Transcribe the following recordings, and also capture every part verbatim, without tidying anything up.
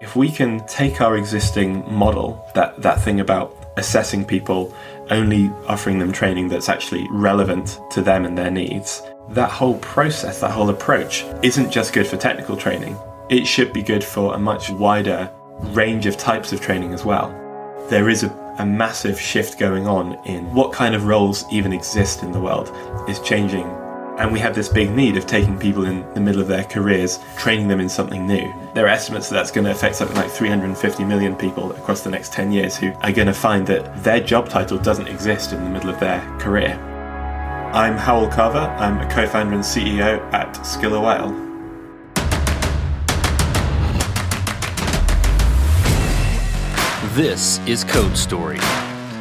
If we can take our existing model, that, that thing about assessing people, only offering them training that's actually relevant to them and their needs, that whole process, that whole approach isn't just good for technical training. It should be good for a much wider range of types of training as well. There is a, a massive shift going on in what kind of roles even exist in the world is changing. And we have this big need of taking people in the middle of their careers, training them in something new. There are estimates that that's going to affect something like three hundred fifty million people across the next ten years who are going to find that their job title doesn't exist in the middle of their career. I'm Hywel Carver. I'm a co-founder and C E O at Skiller Whale. This is Code Story,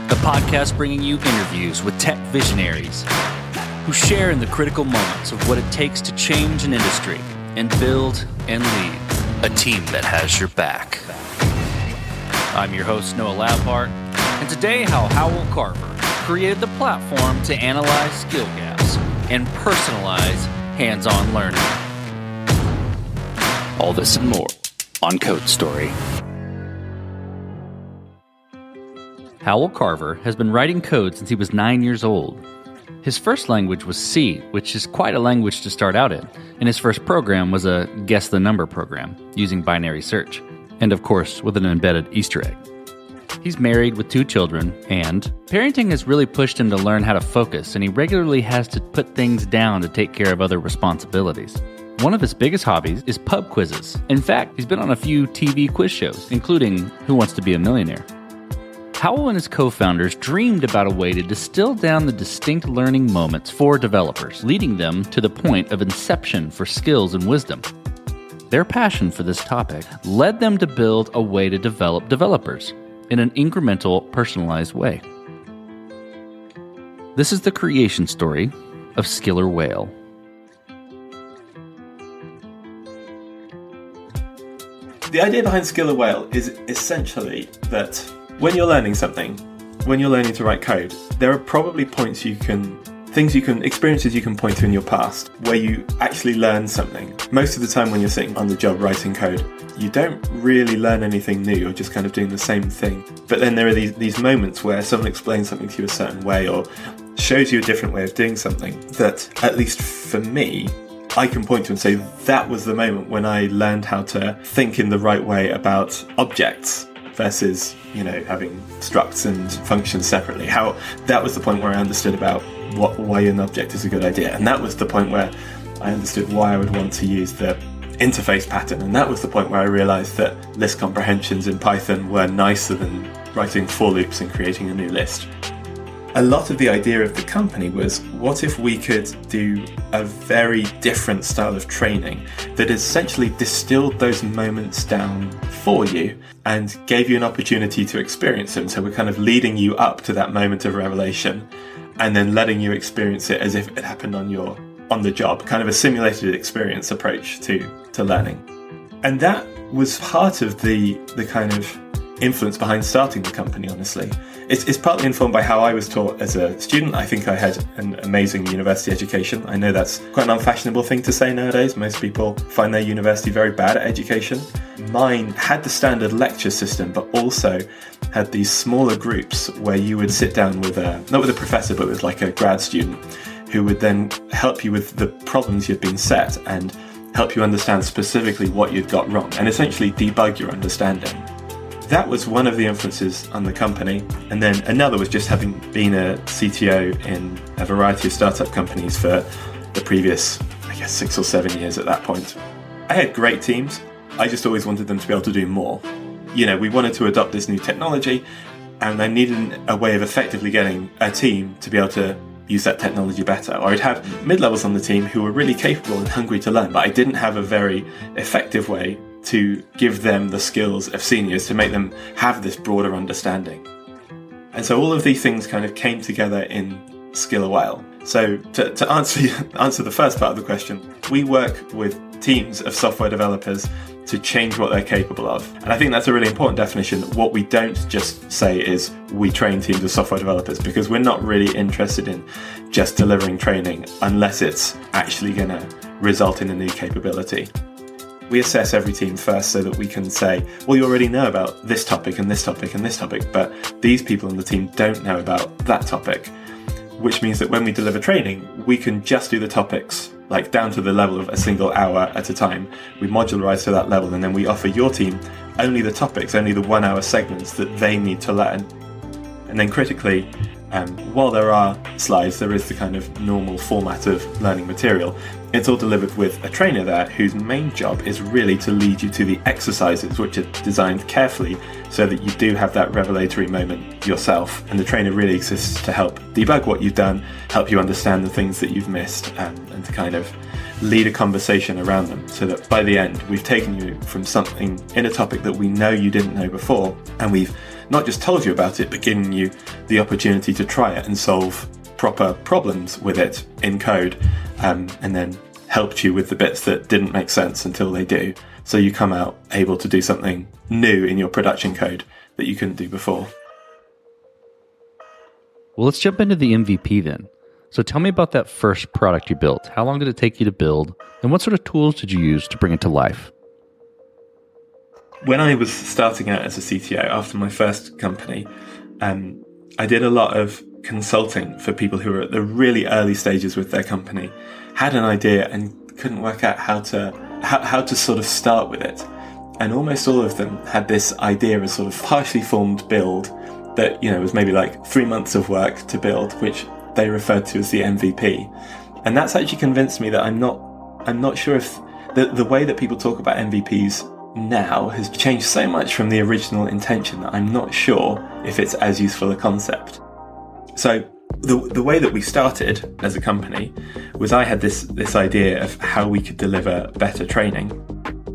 the podcast bringing you interviews with tech visionaries who share in the critical moments of what it takes to change an industry and build and lead a team that has your back. I'm your host, Noah Labhart, and today how Hywel Carver created the platform to analyze skill gaps and personalize hands-on learning. All this and more on Code Story. Hywel Carver has been writing code since he was nine years old. His first language was C, which is quite a language to start out in, and his first program was a guess the number program using binary search, and of course with an embedded Easter egg. He's married with two children, and parenting has really pushed him to learn how to focus, and he regularly has to put things down to take care of other responsibilities. One of his biggest hobbies is pub quizzes. In fact, he's been on a few T V quiz shows, including Who Wants to be a Millionaire? Hywel and his co-founders dreamed about a way to distill down the distinct learning moments for developers, leading them to the point of inception for skills and wisdom. Their passion for this topic led them to build a way to develop developers in an incremental, personalized way. This is the creation story of Skiller Whale. The idea behind Skiller Whale is essentially that when you're learning something, when you're learning to write code, there are probably points you can, things you can, experiences you can point to in your past where you actually learn something. Most of the time when you're sitting on the job writing code, you don't really learn anything new, you're just kind of doing the same thing. But then there are these, these moments where someone explains something to you a certain way or shows you a different way of doing something that, at least for me, I can point to and say, that was the moment when I learned how to think in the right way about objects. Versus, you know, having structs and functions separately. How that was the point where I understood about what why an object is a good idea, and that was the point where I understood why I would want to use the interface pattern, and that was the point where I realized that list comprehensions in Python were nicer than writing for loops and creating a new list. A lot of the idea of the company was, what if we could do a very different style of training that essentially distilled those moments down for you and gave you an opportunity to experience them? So we're kind of leading you up to that moment of revelation and then letting you experience it as if it happened on your on the job, kind of a simulated experience approach to, to learning. And that was part of the the kind of influence behind starting the company, honestly. It's, it's partly informed by how I was taught as a student. I think I had an amazing university education. I know that's quite an unfashionable thing to say nowadays. Most people find their university very bad at education. Mine had the standard lecture system, but also had these smaller groups where you would sit down with a, not with a professor, but with like a grad student who would then help you with the problems you've been set and help you understand specifically what you'd got wrong and essentially debug your understanding. That was one of the influences on the company. And then another was just having been a C T O in a variety of startup companies for the previous, I guess, six or seven years at that point. I had great teams. I just always wanted them to be able to do more. You know, we wanted to adopt this new technology and I needed a way of effectively getting a team to be able to use that technology better. Or I'd have mid-levels on the team who were really capable and hungry to learn, but I didn't have a very effective way to give them the skills of seniors to make them have this broader understanding. And so all of these things kind of came together in Skiller Whale. So to, to answer, answer the first part of the question, we work with teams of software developers to change what they're capable of. And I think that's a really important definition. What we don't just say is we train teams of software developers, because we're not really interested in just delivering training unless it's actually going to result in a new capability. we assess every team first so that we can say, well, you already know about this topic and this topic and this topic, but these people in the team don't know about that topic, which means that when we deliver training, we can just do the topics like down to the level of a single hour at a time. We modularize to that level, and then we offer your team only the topics, only the one hour segments that they need to learn. And then critically, um, while there are slides, there is the kind of normal format of learning material. It's all delivered with a trainer there whose main job is really to lead you to the exercises, which are designed carefully so that you do have that revelatory moment yourself. And the trainer really exists to help debug what you've done, help you understand the things that you've missed, um, and to kind of lead a conversation around them so that by the end we've taken you from something in a topic that we know you didn't know before, and we've not just told you about it, but given you the opportunity to try it and solve proper problems with it in code, um, and then helped you with the bits that didn't make sense until they do. So you come out able to do something new in your production code that you couldn't do before. Well, let's jump into the M V P then. So tell me about that first product you built. How long did it take you to build? And what sort of tools did you use to bring it to life? When I was starting out as a C T O after my first company, um, I did a lot of consulting for people who were at the really early stages with their company, had an idea and couldn't work out how to how, how to sort of start with it. And almost all of them had this idea of a sort of partially formed build that, you know, was maybe like three months of work to build, which they referred to as the M V P. And that's actually convinced me that I'm not I'm not sure if the, the way that people talk about M V Ps now has changed so much from the original intention that I'm not sure if it's as useful a concept. So the the way that we started as a company was I had this this idea of how we could deliver better training.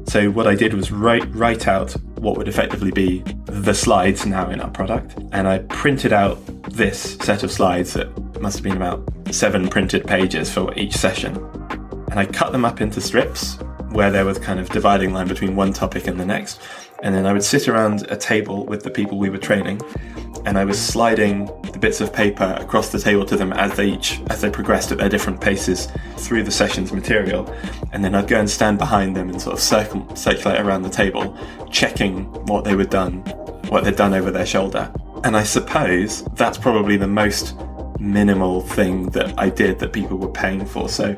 So what I did was write, write out what would effectively be the slides now in our product. And I printed out this set of slides that must have been about seven printed pages for each session. And I cut them up into strips where there was kind of dividing line between one topic and the next. And then I would sit around a table with the people we were training, and I was sliding the bits of paper across the table to them as they each, as they progressed at their different paces through the session's material. And then I'd go and stand behind them and sort of circle, circulate around the table, checking what they were done, what they'd done over their shoulder. And I suppose that's probably the most minimal thing that I did that people were paying for. So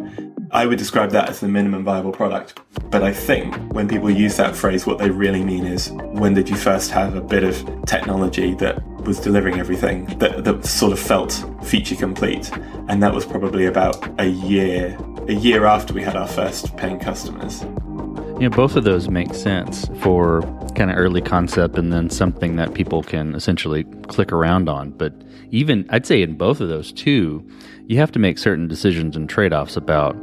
I would describe that as the minimum viable product. But I think when people use that phrase, what they really mean is, when did you first have a bit of technology that was delivering everything, that, that sort of felt feature complete? And that was probably about a year, a year after we had our first paying customers. You know, both of those make sense for kind of early concept and then something that people can essentially click around on. But even, I'd say in both of those too, you have to make certain decisions and trade-offs about,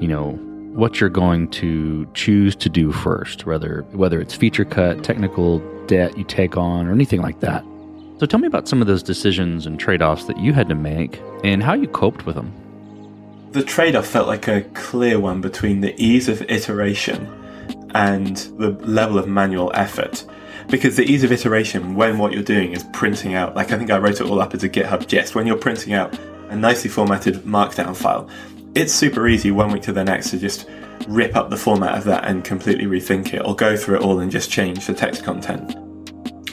you know, what you're going to choose to do first, whether whether it's feature cut, technical debt you take on, or anything like that. So tell me about some of those decisions and trade-offs that you had to make and how you coped with them. The trade-off felt like a clear one between the ease of iteration and the level of manual effort. Because the ease of iteration, when what you're doing is printing out, like I think I wrote it all up as a GitHub gist, when you're printing out a nicely formatted markdown file, it's super easy one week to the next to just rip up the format of that and completely rethink it, or go through it all and just change the text content.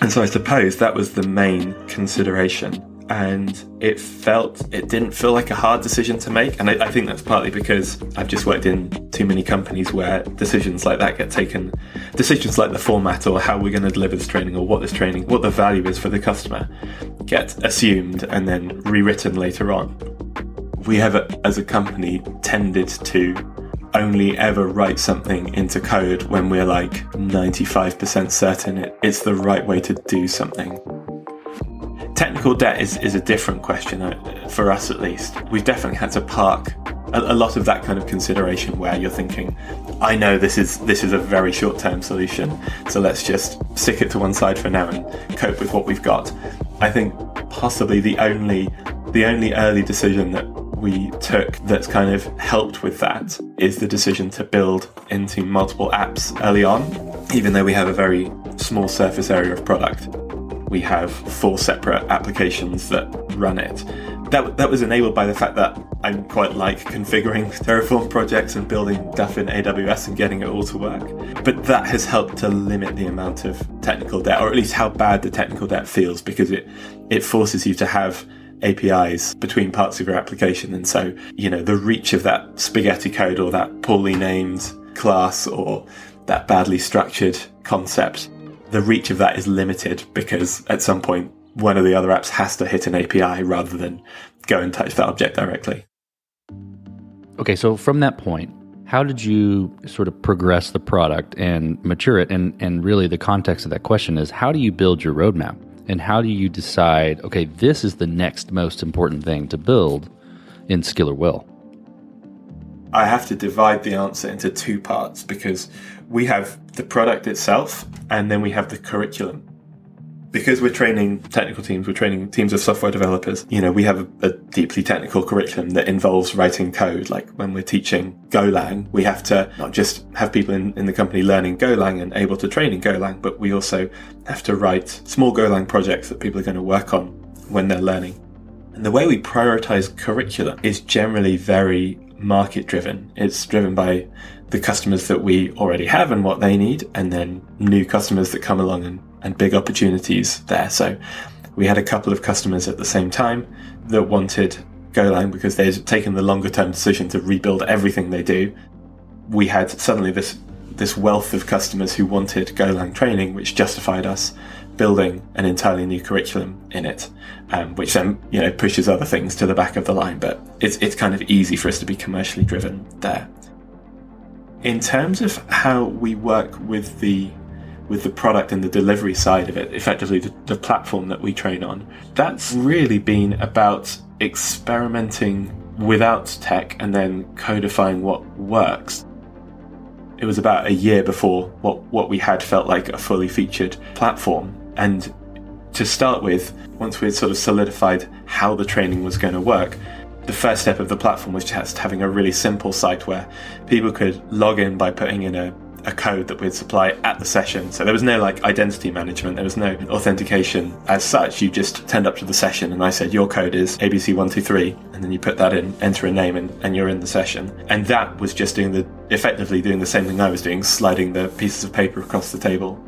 And so I suppose that was the main consideration. And it felt, it didn't feel like a hard decision to make. And I, I think that's partly because I've just worked in too many companies where decisions like that get taken, decisions like the format or how we're going to deliver this training or what this training, what the value is for the customer, get assumed and then rewritten later on. We have, as a company, tended to only ever write something into code when we're like ninety-five percent certain it, it's the right way to do something. Technical debt is, is a different question, for us at least. We've definitely had to park a, a lot of that kind of consideration where you're thinking, I know this is this is a very short-term solution, so let's just stick it to one side for now and cope with what we've got. I think possibly the only the only early decision that we took that's kind of helped with that is the decision to build into multiple apps early on. Even though we have a very small surface area of product, we have four separate applications that run it. that that was enabled by the fact that I quite like configuring Terraform projects and building stuff in A W S and getting it all to work. But that has helped to limit the amount of technical debt, or at least how bad the technical debt feels, because it, it forces you to have A P Is between parts of your application. And so, you know, the reach of that spaghetti code or that poorly named class or that badly structured concept, the reach of that is limited because at some point one of the other apps has to hit an A P I rather than go and touch that object directly. Okay, so from that point, how did you sort of progress the product and mature it? And, and really the context of that question is, how do you build your roadmap? And how do you decide, okay, this is the next most important thing to build in Skiller Whale? I have to divide the answer into two parts, because we have the product itself and then we have the curriculum. Because we're training technical teams, we're training teams of software developers, you know, we have a, a deeply technical curriculum that involves writing code. Like when we're teaching Golang, we have to not just have people in, in the company learning Golang and able to train in Golang, but we also have to write small Golang projects that people are going to work on when they're learning. And the way we prioritize curriculum is generally very market driven. It's driven by the customers that we already have and what they need, and then new customers that come along and, and big opportunities there. So we had a couple of customers at the same time that wanted Golang because they'd taken the longer term decision to rebuild everything they do. We had suddenly this this wealth of customers who wanted Golang training, which justified us building an entirely new curriculum in it, um, which then, you know, pushes other things to the back of the line. But it's it's kind of easy for us to be commercially driven there. In terms of how we work with the with the product and the delivery side of it, effectively the, the platform that we train on, that's really been about experimenting without tech and then codifying what works. It was about a year before what, what we had felt like a fully featured platform. And to start with, once we had sort of solidified how the training was going to work, the first step of the platform was just having a really simple site where people could log in by putting in a a code that we'd supply at the session. So there was no like identity management, there was no authentication as such. You just turned up to the session and I said, your code is A B C one two three, and then you put that in, enter a name, and, and you're in the session. And that was just doing the, effectively doing the same thing I was doing, sliding the pieces of paper across the table.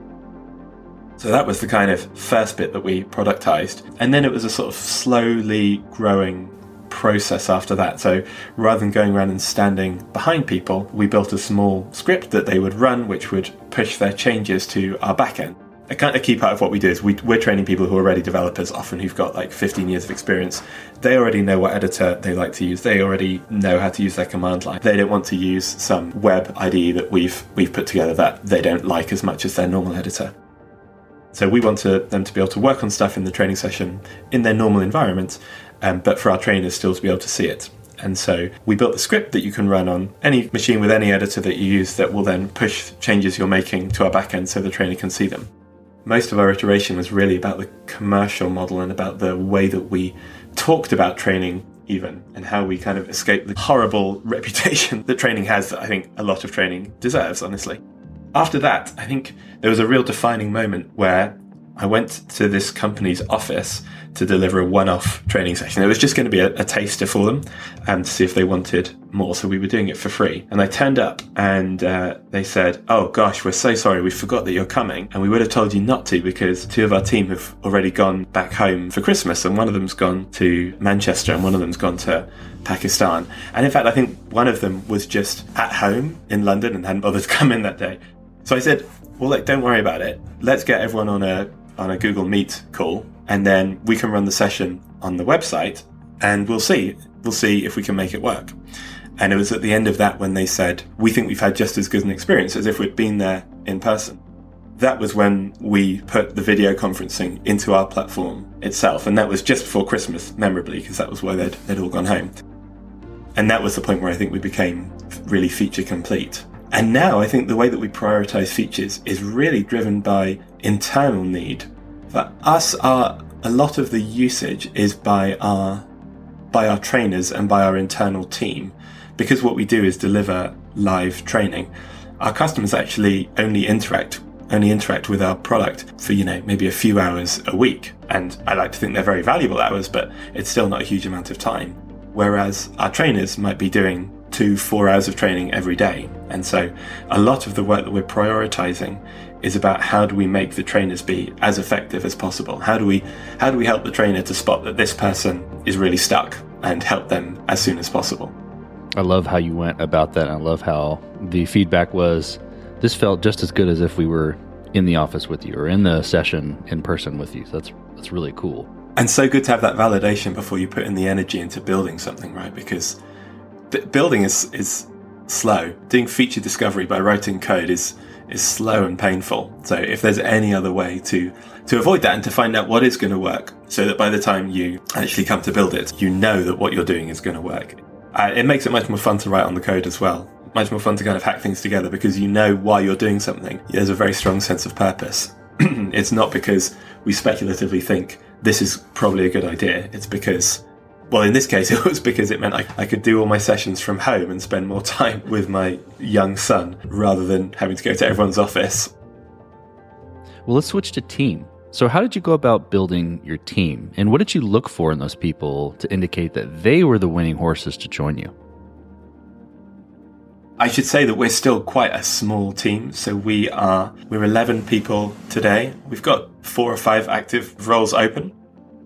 So that was the kind of first bit that we productized. And then it was a sort of slowly growing process after that. So rather than going around and standing behind people, we built a small script that they would run, which would push their changes to our backend. A kind of key part of what we do is we, we're training people who are already developers, often who've got like fifteen years of experience. They already know what editor they like to use. They already know how to use their command line. They don't want to use some web I D E that we've we've put together that they don't like as much as their normal editor. So we want to, them to be able to work on stuff in the training session in their normal environment, um, but for our trainers still to be able to see it. And so we built the script that you can run on any machine with any editor that you use that will then push changes you're making to our backend so the trainer can see them. Most of our iteration was really about the commercial model and about the way that we talked about training even, and how we kind of escaped the horrible reputation that training has that I think a lot of training deserves, honestly. After that, I think there was a real defining moment where I went to this company's office to deliver a one-off training session. It was just going to be a, a taster for them and to see if they wanted more. So we were doing it for free. And I turned up and uh, they said, oh gosh, we're so sorry. We forgot that you're coming. And we would have told you not to because two of our team have already gone back home for Christmas. And one of them's gone to Manchester and one of them's gone to Pakistan. And in fact, I think one of them was just at home in London and hadn't bothered to come in that day. So I said, well, like, don't worry about it. Let's get everyone on a on a Google Meet call, and then we can run the session on the website and we'll see. We'll see if we can make it work. And it was at the end of that when they said, we think we've had just as good an experience as if we'd been there in person. That was when we put the video conferencing into our platform itself. And that was just before Christmas, memorably, because that was where they'd, they'd all gone home. And that was the point where I think we became really feature complete. And now I think the way that we prioritize features is really driven by internal need. For us, our, a lot of the usage is by our by our trainers and by our internal team, because what we do is deliver live training. Our customers actually only interact only interact with our product for, you know, maybe a few hours a week. And I like to think they're very valuable hours, but it's still not a huge amount of time. Whereas our trainers might be doing two, four hours of training every day. And so a lot of the work that we're prioritizing is about how do we make the trainers be as effective as possible? How do we how do we help the trainer to spot that this person is really stuck and help them as soon as possible? I love how you went about that. I love how the feedback was, this felt just as good as if we were in the office with you or in the session in person with you. So that's that's really cool. And so good to have that validation before you put in the energy into building something, right? Because b- building is is slow. Doing feature discovery by writing code is is slow and painful. So if there's any other way to to avoid that and to find out what is going to work so that by the time you actually come to build it, you know that what you're doing is going to work. Uh, it makes it much more fun to write on the code as well. Much more fun to kind of hack things together because you know why you're doing something. There's a very strong sense of purpose. It's not because we speculatively think this is probably a good idea. It's because, well, in this case, it was because it meant I, I could do all my sessions from home and spend more time with my young son rather than having to go to everyone's office. Well, let's switch to team. So how did you go about building your team? And what did you look for in those people to indicate that they were the winning horses to join you? I should say that we're still quite a small team. So we are, we're eleven people today. We've got four or five active roles open.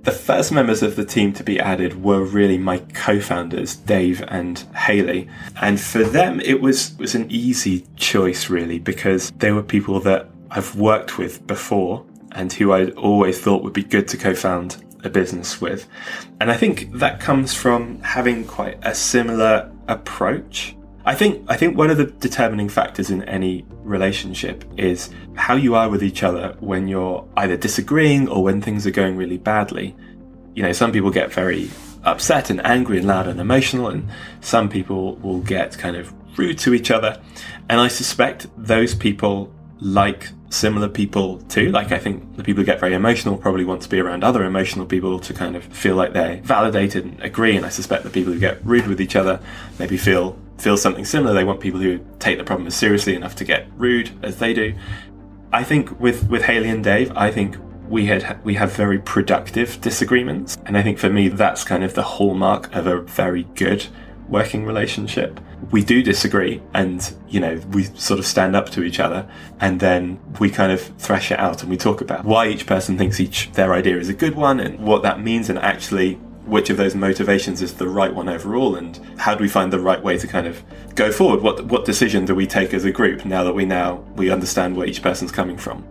The first members of the team to be added were really my co-founders, Dave and Hayley. And for them, it was, was an easy choice really, because they were people that I've worked with before and who I always thought would be good to co-found a business with. And I think that comes from having quite a similar approach. I think I think one of the determining factors in any relationship is how you are with each other when you're either disagreeing or when things are going really badly. You know, some people get very upset and angry and loud and emotional, and some people will get kind of rude to each other. And I suspect those people like similar people too. Like, I think the people who get very emotional probably want to be around other emotional people to kind of feel like they're validated and agree. And I suspect the people who get rude with each other maybe feel feel something similar. They want people who take the problem as seriously enough to get rude as they do. I think with with Hayley and Dave, I think we had we have very productive disagreements, and I think for me that's kind of the hallmark of a very good working relationship. We do disagree, and you know, we sort of stand up to each other, and then we kind of thresh it out and we talk about why each person thinks each their idea is a good one and what that means, and actually which of those motivations is the right one overall, and how do we find the right way to kind of go forward? What what decision do we take as a group now that we now we understand where each person's coming from?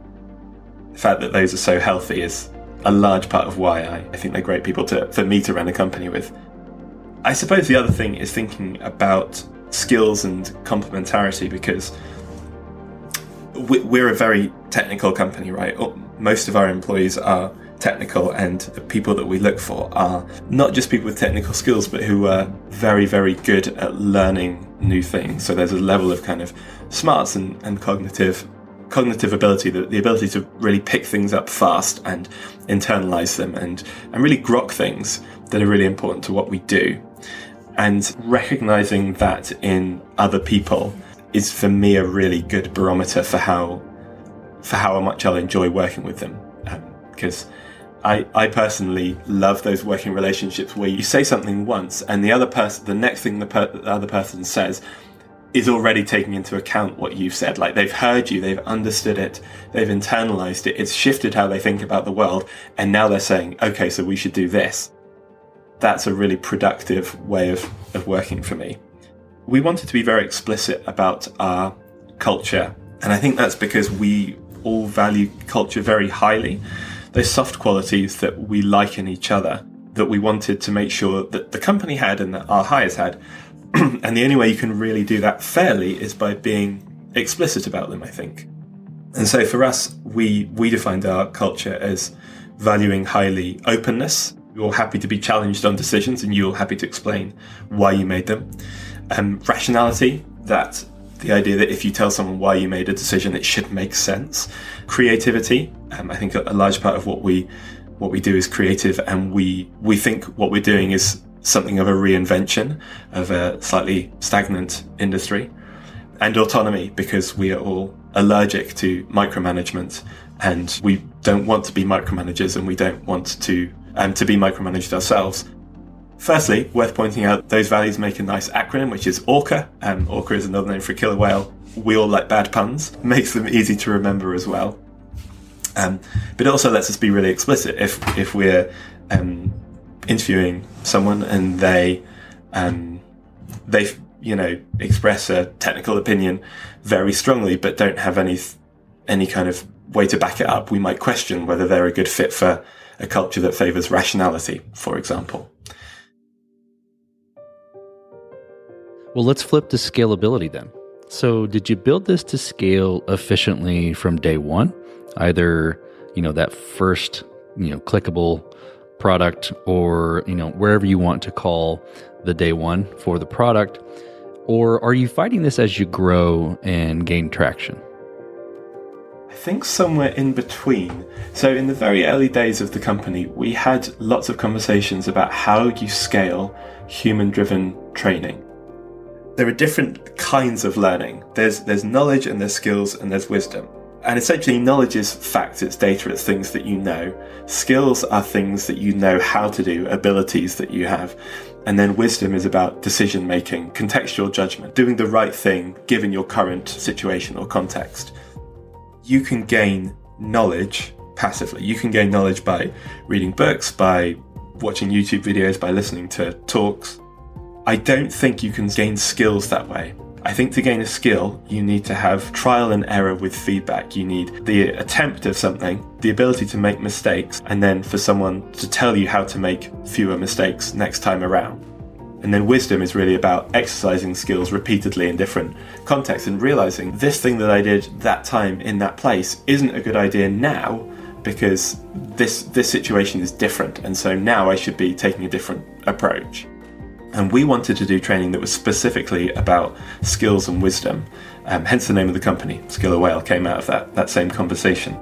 The fact that those are so healthy is a large part of why I, I think they're great people to for me to run a company with. I suppose the other thing is thinking about skills and complementarity, because we're a very technical company, right? Most of our employees are technical, and the people that we look for are not just people with technical skills, but who are very, very good at learning new things. So there's a level of kind of smarts and, and cognitive cognitive ability, the, the ability to really pick things up fast and internalize them and, and really grok things that are really important to what we do. And recognizing that in other people is for me a really good barometer for how for how much I'll enjoy working with them. Because um, I, I personally love those working relationships where you say something once and the other person, the next thing the, per, the other person says is already taking into account what you've said. Like, they've heard you, they've understood it, they've internalized it, it's shifted how they think about the world, and now they're saying, okay, so we should do this. That's a really productive way of, of working for me. We wanted to be very explicit about our culture, and I think that's because we all value culture very highly. Those soft qualities that we like in each other, that we wanted to make sure that the company had and that our hires had. And the only way you can really do that fairly is by being explicit about them, I think. And so for us, we, we defined our culture as valuing highly openness. You're happy to be challenged on decisions and you're happy to explain why you made them. Um, rationality, that the idea that if you tell someone why you made a decision, it should make sense. Creativity. Um, I think a large part of what we what we do is creative, and we, we think what we're doing is something of a reinvention of a slightly stagnant industry. And autonomy, because we are all allergic to micromanagement, and we don't want to be micromanagers, and we don't want to um, to be micromanaged ourselves. Firstly, worth pointing out, those values make a nice acronym, which is Orca. Um, Orca is another name for killer whale. We all like bad puns. Makes them easy to remember as well. Um, but it also lets us be really explicit. If if we're um, interviewing someone and they um, they you know express a technical opinion very strongly, but don't have any any kind of way to back it up, we might question whether they're a good fit for a culture that favours rationality, for example. Well, let's flip to scalability then. So did you build this to scale efficiently from day one? Either, you know, that first, you know, clickable product, or, you know, wherever you want to call the day one for the product, or are you fighting this as you grow and gain traction? I think somewhere in between. So in the very early days of the company, we had lots of conversations about how you scale human-driven training. There are different kinds of learning. There's there's knowledge and there's skills and there's wisdom. And essentially, knowledge is facts, it's data, it's things that you know. Skills are things that you know how to do, abilities that you have. And then wisdom is about decision-making, contextual judgment, doing the right thing given your current situation or context. You can gain knowledge passively. You can gain knowledge by reading books, by watching YouTube videos, by listening to talks. I don't think you can gain skills that way. I think to gain a skill, you need to have trial and error with feedback. You need the attempt of something, the ability to make mistakes, and then for someone to tell you how to make fewer mistakes next time around. And then wisdom is really about exercising skills repeatedly in different contexts and realizing this thing that I did that time in that place isn't a good idea now because this this situation is different. And so now I should be taking a different approach. And we wanted to do training that was specifically about skills and wisdom. Um, hence the name of the company, Skiller Whale, came out of that, that same conversation.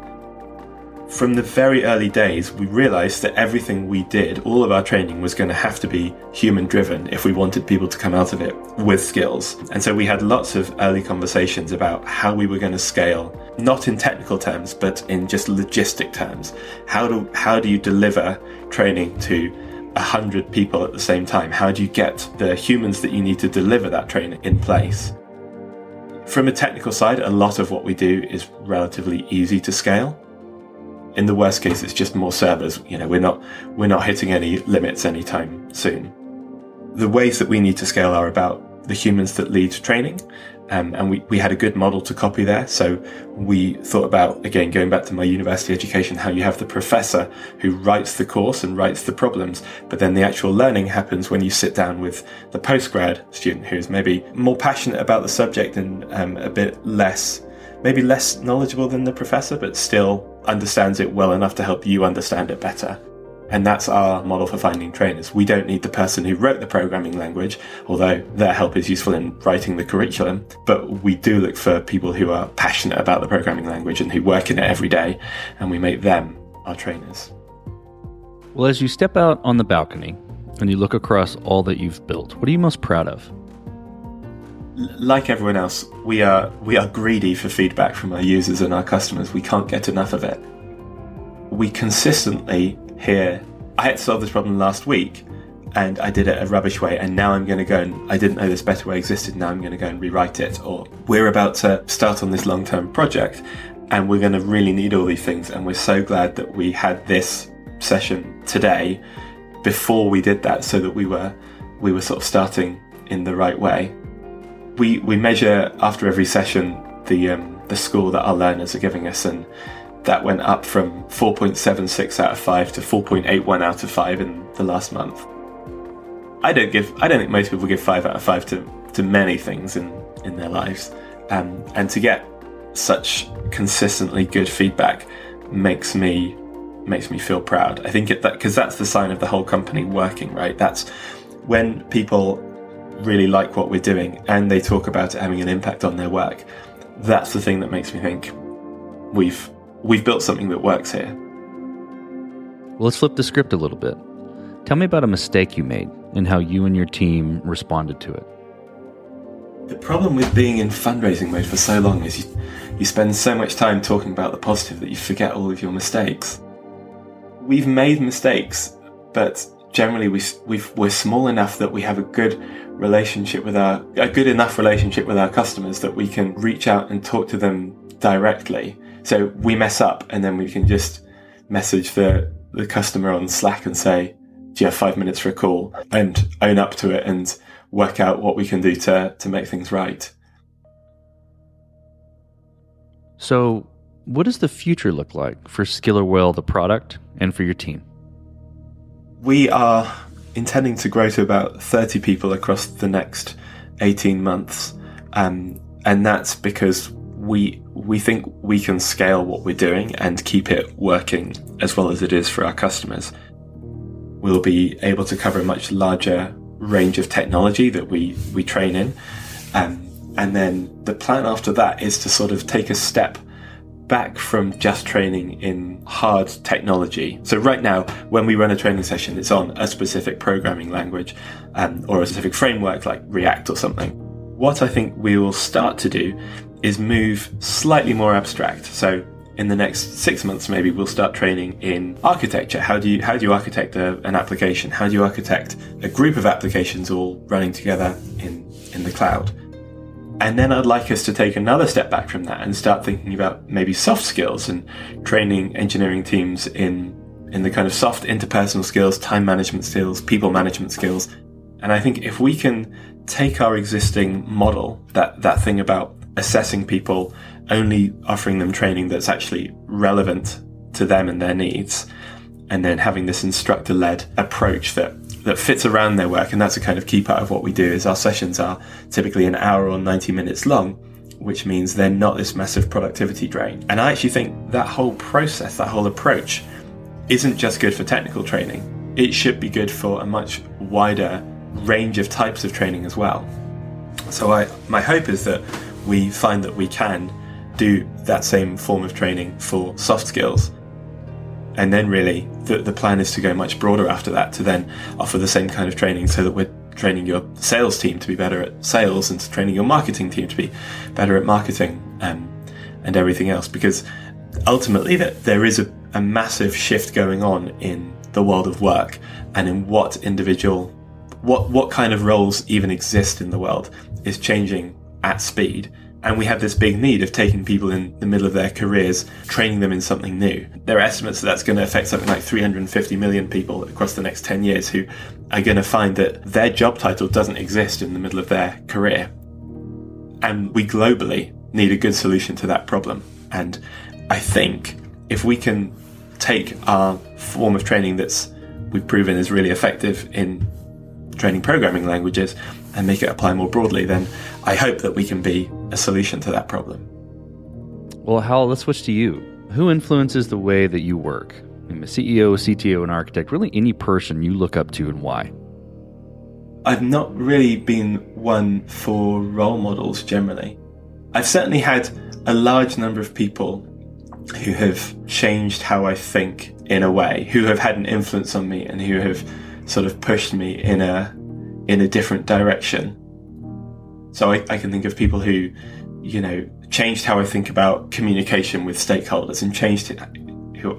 From the very early days, we realized that everything we did, all of our training, was going to have to be human-driven if we wanted people to come out of it with skills. And so we had lots of early conversations about how we were going to scale, not in technical terms, but in just logistic terms. How do, how do you deliver training to a hundred people at the same time? How do you get the humans that you need to deliver that training in place? From a technical side, a lot of what we do is relatively easy to scale. In the worst case, it's just more servers. You know, we're not we're not hitting any limits anytime soon. The ways that we need to scale are about the humans that lead training. Um, and we, we had a good model to copy there. So we thought about, again, going back to my university education, how you have the professor who writes the course and writes the problems, but then the actual learning happens when you sit down with the postgrad student who's maybe more passionate about the subject and um, a bit less, maybe less knowledgeable than the professor, but still understands it well enough to help you understand it better. And that's our model for finding trainers. We don't need the person who wrote the programming language, although their help is useful in writing the curriculum. But we do look for people who are passionate about the programming language and who work in it every day, and we make them our trainers. Well, as you step out on the balcony and you look across all that you've built, what are you most proud of? Like everyone else, we are we are greedy for feedback from our users and our customers. We can't get enough of it. We consistently hear, I had to solve this problem last week and I did it a rubbish way, and now I'm going to go and I didn't know this better way existed, now I'm going to go and rewrite it. Or we're about to start on this long-term project and we're going to really need all these things, and we're so glad that we had this session today before we did that, so that we were we were sort of starting in the right way. We we measure after every session the um, the score that our learners are giving us, and that went up from four point seven six out of five to four point eight one out of five in the last month. I don't give. I don't think most people give five out of five to, to many things in, in their lives. Um, and to get such consistently good feedback makes me makes me feel proud. I think it, that because that's the sign of the whole company working, right? That's when people really like what we're doing and they talk about it having an impact on their work. That's the thing that makes me think we've We've built something that works here. Well, let's flip the script a little bit. Tell me about a mistake you made and how you and your team responded to it. The problem with being in fundraising mode for so long is you, you spend so much time talking about the positive that you forget all of your mistakes. We've made mistakes, but generally we, we've, we're small enough that we have a good relationship with our, a good enough relationship with our customers that we can reach out and talk to them directly. So we mess up and then we can just message the, the customer on Slack and say, do you have five minutes for a call? And own up to it and work out what we can do to, to make things right. So what does the future look like for Skiller Whale, the product, and for your team? We are intending to grow to about thirty people across the next eighteen months. Um, and that's because we we think we can scale what we're doing and keep it working as well as it is for our customers. We'll be able to cover a much larger range of technology that we, we train in. Um, and then the plan after that is to sort of take a step back from just training in hard technology. So right now, when we run a training session, it's on a specific programming language um, or a specific framework like React or something. What I think we will start to do is move slightly more abstract. So in the next six months, maybe we'll start training in architecture. How do you how do you architect a, an application? How do you architect a group of applications all running together in, in the cloud? And then I'd like us to take another step back from that and start thinking about maybe soft skills and training engineering teams in, in the kind of soft interpersonal skills, time management skills, people management skills. And I think if we can take our existing model, that, that thing about assessing people, only offering them training that's actually relevant to them and their needs, and then having this instructor-led approach that that fits around their work. And that's a kind of key part of what we do is our sessions are typically an hour or ninety minutes long, which means they're not this massive productivity drain. And I actually think that whole process, that whole approach isn't just good for technical training. It should be good for a much wider range of types of training as well. So I, my hope is that we find that we can do that same form of training for soft skills. And then really, the, the plan is to go much broader after that, to then offer the same kind of training so that we're training your sales team to be better at sales and training your marketing team to be better at marketing um, and everything else. Because ultimately, there is a, a massive shift going on in the world of work and in what individual, what, what kind of roles even exist in the world is changing at speed. And we have this big need of taking people in the middle of their careers, training them in something new. There are estimates that that's going to affect something like three hundred fifty million people across the next ten years who are going to find that their job title doesn't exist in the middle of their career. And we globally need a good solution to that problem. And I think if we can take our form of training that's we've proven is really effective in training programming languages and make it apply more broadly, then I hope that we can be a solution to that problem. Well, Hal, let's switch to you. Who influences the way that you work? I'm a C E O, C T O, an architect, really any person you look up to and why? I've not really been one for role models generally. I've certainly had a large number of people who have changed how I think in a way, who have had an influence on me and who have sort of pushed me in a in a different direction. So I, I can think of people who, you know, changed how I think about communication with stakeholders and changed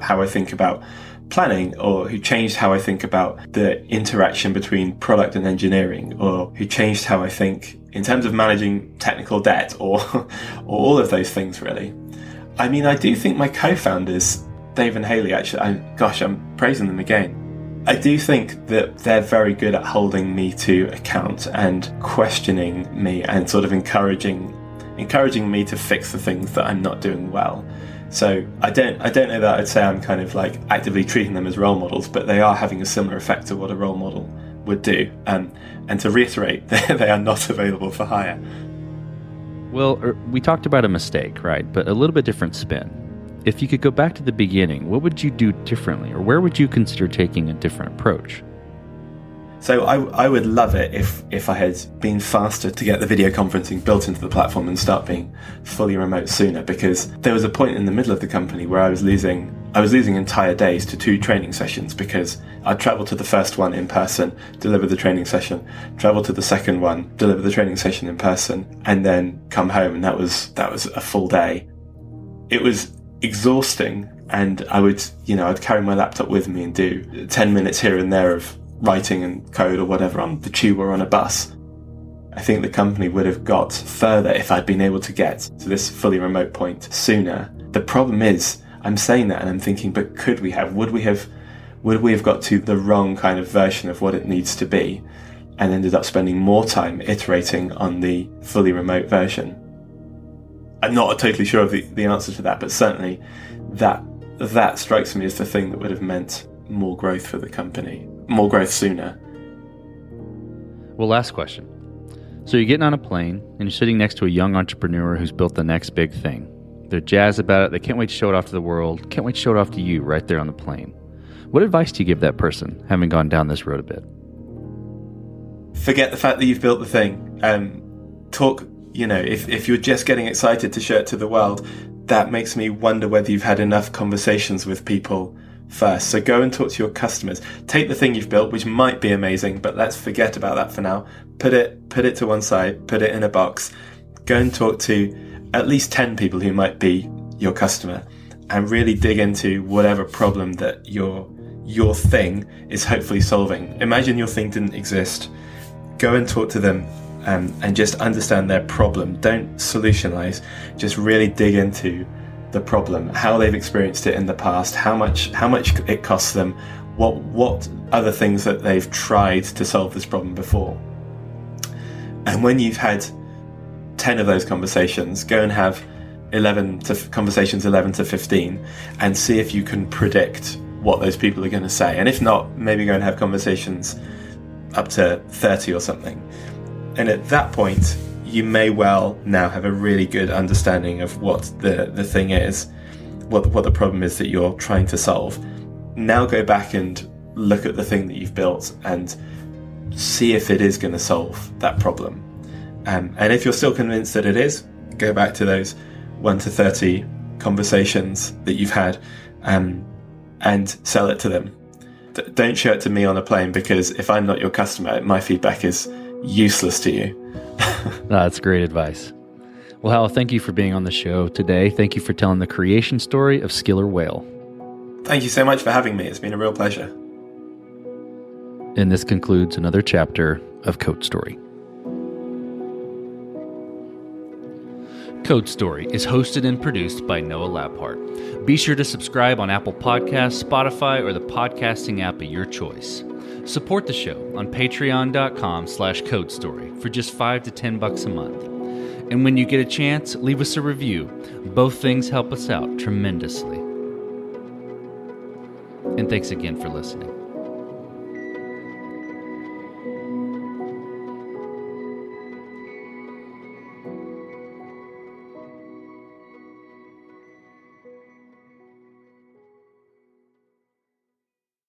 how I think about planning, or who changed how I think about the interaction between product and engineering, or who changed how I think in terms of managing technical debt or, or all of those things, really. I mean, I do think my co-founders, Dave and Hayley, actually, I, gosh, I'm praising them again. I do think that they're very good at holding me to account and questioning me and sort of encouraging encouraging me to fix the things that I'm not doing well. So I don't I don't know that I'd say I'm kind of like actively treating them as role models, but they are having a similar effect to what a role model would do. Um, and to reiterate, they are not available for hire. Well, we talked about a mistake, right? But a little bit different spin. If you could go back to the beginning, what would you do differently, or where would you consider taking a different approach? So I, I would love it if, if I had been faster to get the video conferencing built into the platform and start being fully remote sooner, because there was a point in the middle of the company where I was losing I was losing entire days to two training sessions because I'd travel to the first one in person, deliver the training session, travel to the second one, deliver the training session in person, and then come home. And that was that was a full day. It was exhausting. And I would, you know, I'd carry my laptop with me and do ten minutes here and there of writing and code or whatever on the tube or on a bus. I think the company would have got further if I'd been able to get to this fully remote point sooner. The problem is, I'm saying that and I'm thinking, but could we have, would we have, would we have got to the wrong kind of version of what it needs to be and ended up spending more time iterating on the fully remote version? I'm not totally sure of the, the answer to that, but certainly that that strikes me as the thing that would have meant more growth for the company, more growth sooner. Well, last question. So you're getting on a plane and you're sitting next to a young entrepreneur who's built the next big thing. They're jazzed about it. They can't wait to show it off to the world. Can't wait to show it off to you right there on the plane. What advice do you give that person, having gone down this road a bit? Forget the fact that you've built the thing. Um, talk, you know, if, if you're just getting excited to show it to the world, that makes me wonder whether you've had enough conversations with people first. So go and talk to your customers. Take the thing you've built, which might be amazing, but let's forget about that for now. Put it, put it to one side, put it in a box. Go and talk to at least ten people who might be your customer and really dig into whatever problem that your your thing is hopefully solving. Imagine your thing didn't exist. Go and talk to them. Um, and just understand their problem. Don't solutionize, just really dig into the problem, how they've experienced it in the past, how much how much it costs them, what what other things that they've tried to solve this problem before. And when you've had ten of those conversations, go and have eleven to conversations eleven to fifteen and see if you can predict what those people are going to say. And if not, maybe go and have conversations up to thirty or something. And at that point, you may well now have a really good understanding of what the, the thing is, what, what the problem is that you're trying to solve. Now go back and look at the thing that you've built and see if it is going to solve that problem. Um, and if you're still convinced that it is, go back to those one to thirty conversations that you've had um, and sell it to them. D- don't show it to me on a plane, because if I'm not your customer, my feedback is useless to you. No, that's great advice. Well, Hal, thank you for being on the show today. Thank you for telling the creation story of Skiller Whale. Thank you so much for having me. It's been a real pleasure. And this concludes another chapter of Code Story. Code Story is hosted and produced by Noah Labhart. Be sure to subscribe on Apple Podcasts, Spotify, or the podcasting app of your choice. Support the show on patreon.com slash codestory for just five to ten bucks a month. And when you get a chance, leave us a review. Both things help us out tremendously. And thanks again for listening.